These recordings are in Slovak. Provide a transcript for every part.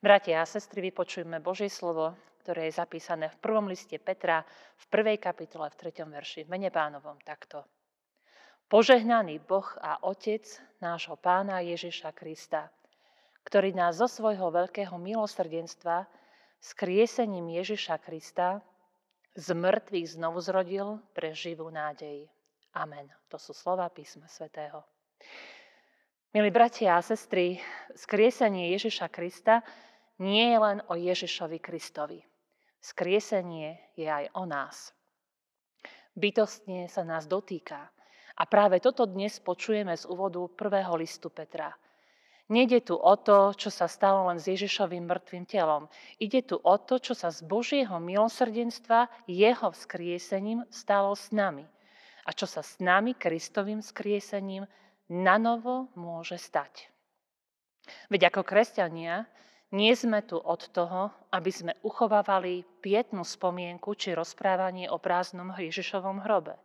Bratia a sestry, vypočujme Božie slovo, ktoré je zapísané v 1. liste Petra v 1. kapitole v 3. verši, v mene Pánovom takto. Požehnaný Boh a Otec nášho Pána Ježiša Krista, ktorý nás zo svojho veľkého milosrdenstva skriesením Ježiša Krista z mŕtvych znovu zrodil pre živú nádej. Amen. To sú slova písma svätého. Milí bratia a sestry, skriesenie Ježiša Krista nie je len o Ježišovi Kristovi. Skriesenie je aj o nás. Bytostne sa nás dotýka. A práve toto dnes počujeme z úvodu 1. listu Petra. Nejde tu o to, čo sa stalo len s Ježišovým mŕtvým telom. Ide tu o to, čo sa z Božieho milosrdenstva, jeho vzkriesením stalo s nami. A čo sa s nami, Kristovým vzkriesením, nanovo môže stať. Veď ako kresťania, nie sme tu od toho, aby sme uchovávali pietnú spomienku či rozprávanie o prázdnom Ježišovom hrobe.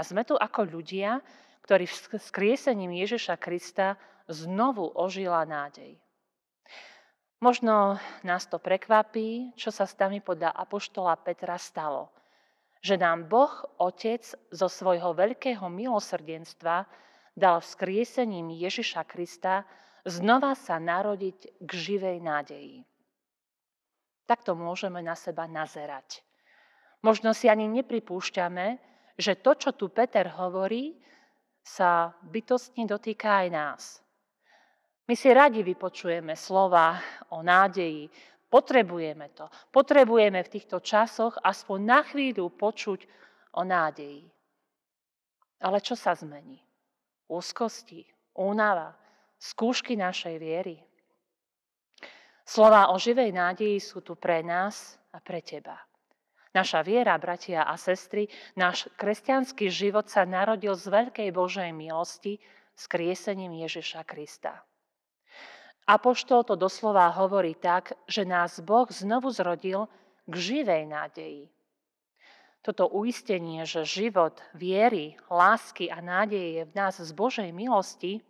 A sme tu ako ľudia, ktorí vzkriesením Ježiša Krista znovu ožila nádej. Možno nás to prekvapí, čo sa s nami podľa apoštola Petra stalo. Že nám Boh, Otec, zo svojho veľkého milosrdenstva dal vzkriesením Ježiša Krista znova sa narodiť k živej nádeji. Takto môžeme na seba nazerať. Možno si ani nepripúšťame, že to, čo tu Peter hovorí, sa bytostne dotýka aj nás. My si radi vypočujeme slova o nádeji. Potrebujeme to. Potrebujeme v týchto časoch aspoň na chvíľu počuť o nádeji. Ale čo sa zmení? Úzkosti, únava, skúšky našej viery. Slová o živej nádeji sú tu pre nás a pre teba. Naša viera, bratia a sestry, náš kresťanský život sa narodil z veľkej Božej milosti skriesením Ježiša Krista. Apoštol to doslova hovorí tak, že nás Boh znovu zrodil k živej nádeji. Toto uistenie, že život viery, lásky a nádeje je v nás z Božej milosti,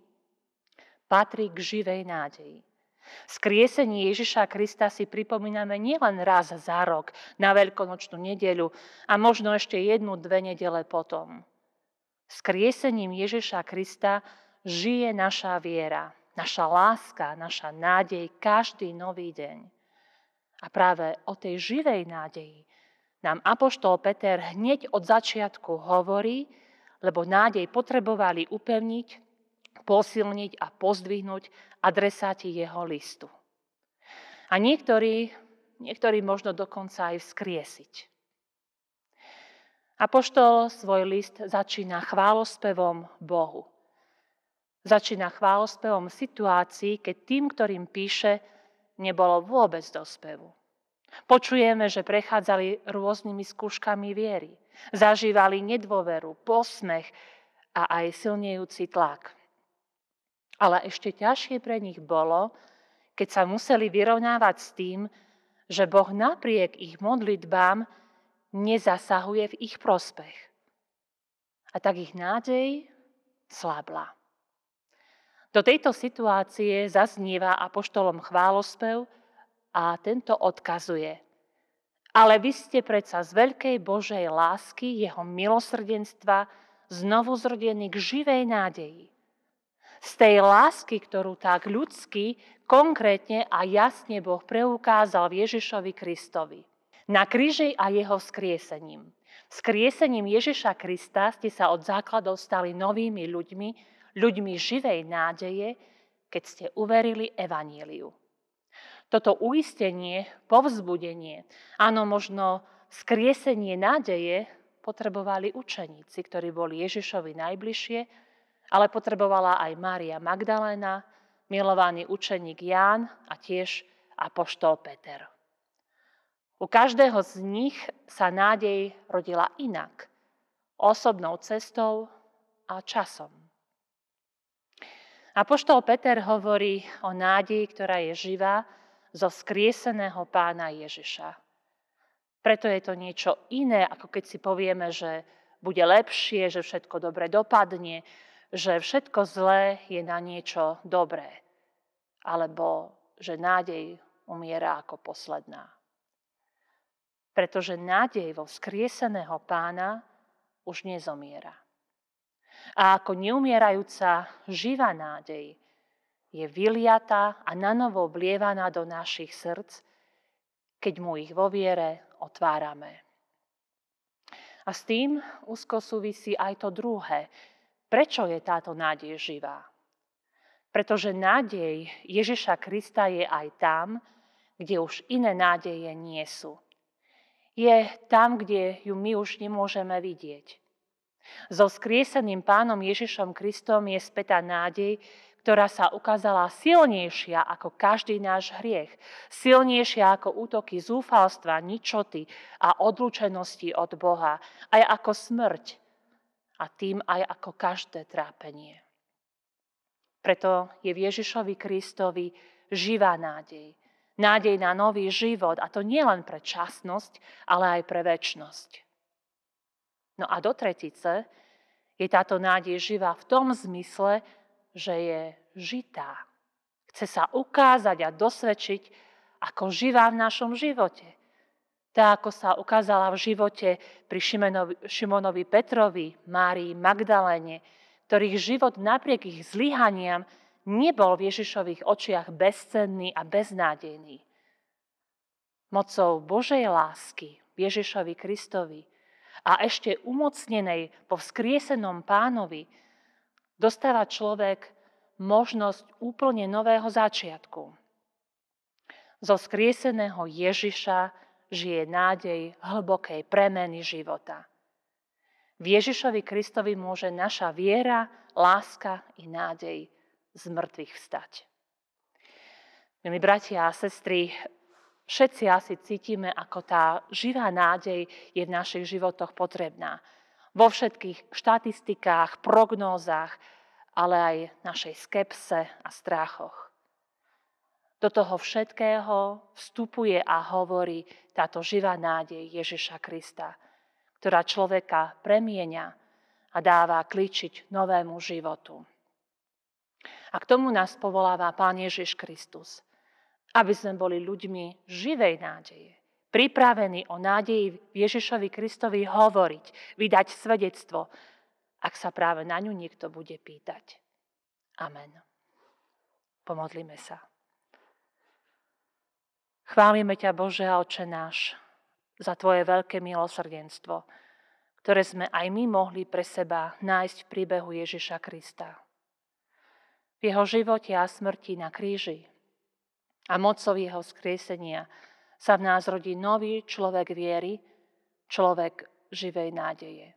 patrí k živej nádeji. Skriesenie Ježiša Krista si pripomíname nielen raz za rok na veľkonočnú nedeľu a možno ešte jednu, dve nedele potom. Skriesením Ježiša Krista žije naša viera, naša láska, naša nádej každý nový deň. A práve o tej živej nádeji nám apoštol Peter hneď od začiatku hovorí, lebo nádej potrebovali upevniť, posilniť a pozdvihnúť adresáti jeho listu. A niektorí možno dokonca aj vzkriesiť. Apoštol svoj list začína chválospevom Bohu. Začína chválospevom situácií, keď tým, ktorým píše, nebolo vôbec do spevu. Počujeme, že prechádzali rôznymi skúškami viery. Zažívali nedôveru, posmech a aj silnejúci tlak. Ale ešte ťažšie pre nich bolo, keď sa museli vyrovnávať s tým, že Boh napriek ich modlitbám nezasahuje v ich prospech. A tak ich nádej slabla. Do tejto situácie zaznieva apoštolom chválospev a tento odkazuje. Ale vy ste predsa z veľkej Božej lásky, jeho milosrdenstva, znovu zrodení k živej nádeji. Z tej lásky, ktorú tak ľudsky, konkrétne a jasne Boh preukázal v Ježišovi Kristovi. Na kríži a jeho vzkriesením. Vzkriesením Ježiša Krista ste sa od základov stali novými ľuďmi, ľuďmi živej nádeje, keď ste uverili evaníliu. Toto uistenie, povzbudenie, áno možno vzkriesenie nádeje potrebovali učeníci, ktorí boli Ježišovi najbližšie, ale potrebovala aj Mária Magdaléna, milovaný učeník Ján a tiež apoštol Peter. U každého z nich sa nádej rodila inak, osobnou cestou a časom. Apoštol Peter hovorí o nádeji, ktorá je živá zo vzkrieseného Pána Ježiša. Preto je to niečo iné, ako keď si povieme, že bude lepšie, že všetko dobre dopadne, že všetko zlé je na niečo dobré, alebo že nádej umiera ako posledná. Pretože nádej vo vzkrieseného Pána už nezomiera. A ako neumierajúca živá nádej je vyliatá a nanovo vlievaná do našich srdc, keď mu ich vo viere otvárame. A s tým úzko súvisí aj to druhé. Prečo je táto nádej živá? Pretože nádej Ježiša Krista je aj tam, kde už iné nádeje nie sú. Je tam, kde ju my už nemôžeme vidieť. So vzkrieseným Pánom Ježišom Kristom je spätá nádej, ktorá sa ukázala silnejšia ako každý náš hriech, silnejšia ako útoky zúfalstva, ničoty a odlúčenosti od Boha, aj ako smrť a tým aj ako každé trápenie. Preto je v Ježišovi Kristovi živá nádej. Nádej na nový život, a to nie len pre časnosť, ale aj pre večnosť. No a do tretice je táto nádej živá v tom zmysle, že je žitá. Chce sa ukázať a dosvedčiť ako živá v našom živote. Tá, ako sa ukázala v živote pri Šimonovi Petrovi, Márii Magdaléne, ktorých život napriek ich zlyhaniam nebol v Ježišových očiach bezcenný a beznádejný. Mocou Božej lásky Ježišovi Kristovi a ešte umocnenej po vzkriesenom Pánovi dostáva človek možnosť úplne nového začiatku. Zo skrieseného Ježiša žije nádej hlbokej premeny života. V Ježišovi Kristovi môže naša viera, láska i nádej z mŕtvych vstať. Milí bratia a sestry, všetci asi cítime, ako tá živá nádej je v našich životoch potrebná. Vo všetkých štatistikách, prognózach, ale aj našej skepse a strachoch. Do toho všetkého vstupuje a hovorí táto živá nádej Ježiša Krista, ktorá človeka premienia a dáva klíčiť novému životu. A k tomu nás povoláva Pán Ježiš Kristus, aby sme boli ľuďmi živej nádeje, pripravení o nádeji Ježišovi Kristovi hovoriť, vydať svedectvo, ak sa práve na ňu niekto bude pýtať. Amen. Pomodlíme sa. Chválime ťa, Bože a Otče náš, za tvoje veľké milosrdenstvo, ktoré sme aj my mohli pre seba nájsť v príbehu Ježiša Krista. V jeho živote a smrti na kríži a mocou jeho vzkriesenia sa v nás rodí nový človek viery, človek živej nádeje.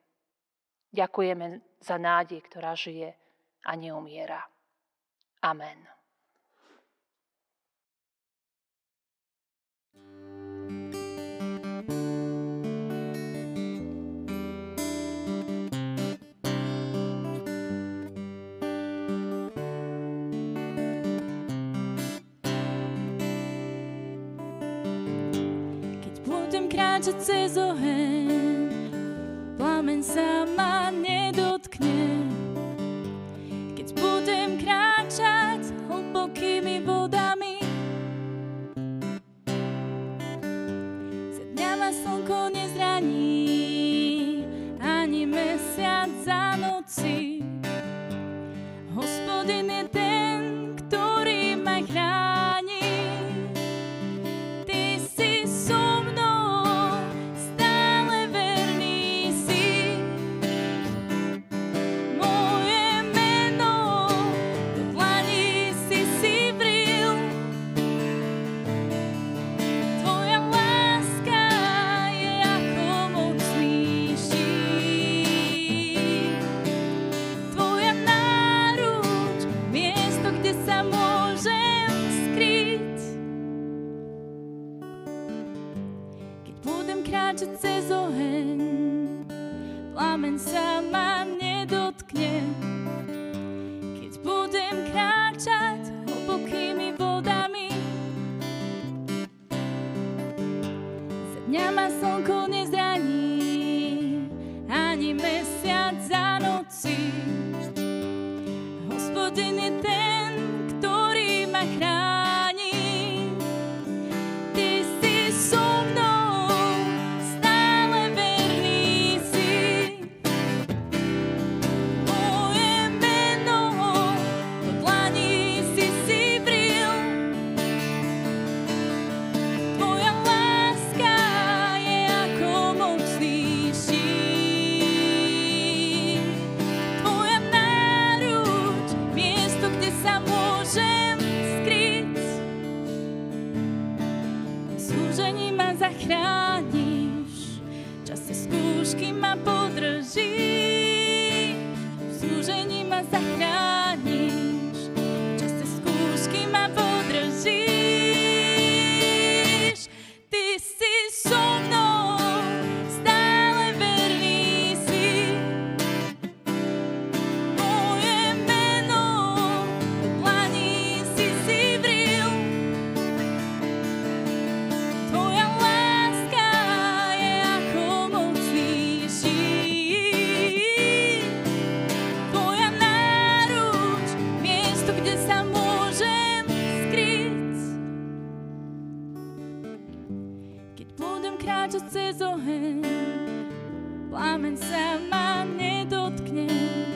Ďakujeme za nádej, ktorá žije a neumiera. Amen. Kráčať cez oheň, plameň sa ma nedotkne. Keď budem kráčať hlbokými vodami, za dňa ma slnko nezraní, ani mesiac za noci. Hospodin je ten, ktorý ma chráni. Ty si so mnou, cez oheň, plameň sa ma nedotkne. Keď budem kráčať hlbokými vodami, za dňa ma slnko nezraní, ani mesiac za noci. Hospodin je ten, ktorý ma chráni. zadłużeń ma zachrániš, časy skúšky ma podržíš, zadłużeń ma zachrániš, časy skúšky ma podržíš. Ty si so mnou, stále verný si, moje meno po dlani si si vril, tvoja láska je ako mocný štít, tvoja náruč miesto, kde sa môžem skryť. Keď budem kráčať cez oheň, plamen sa ma nedotkne.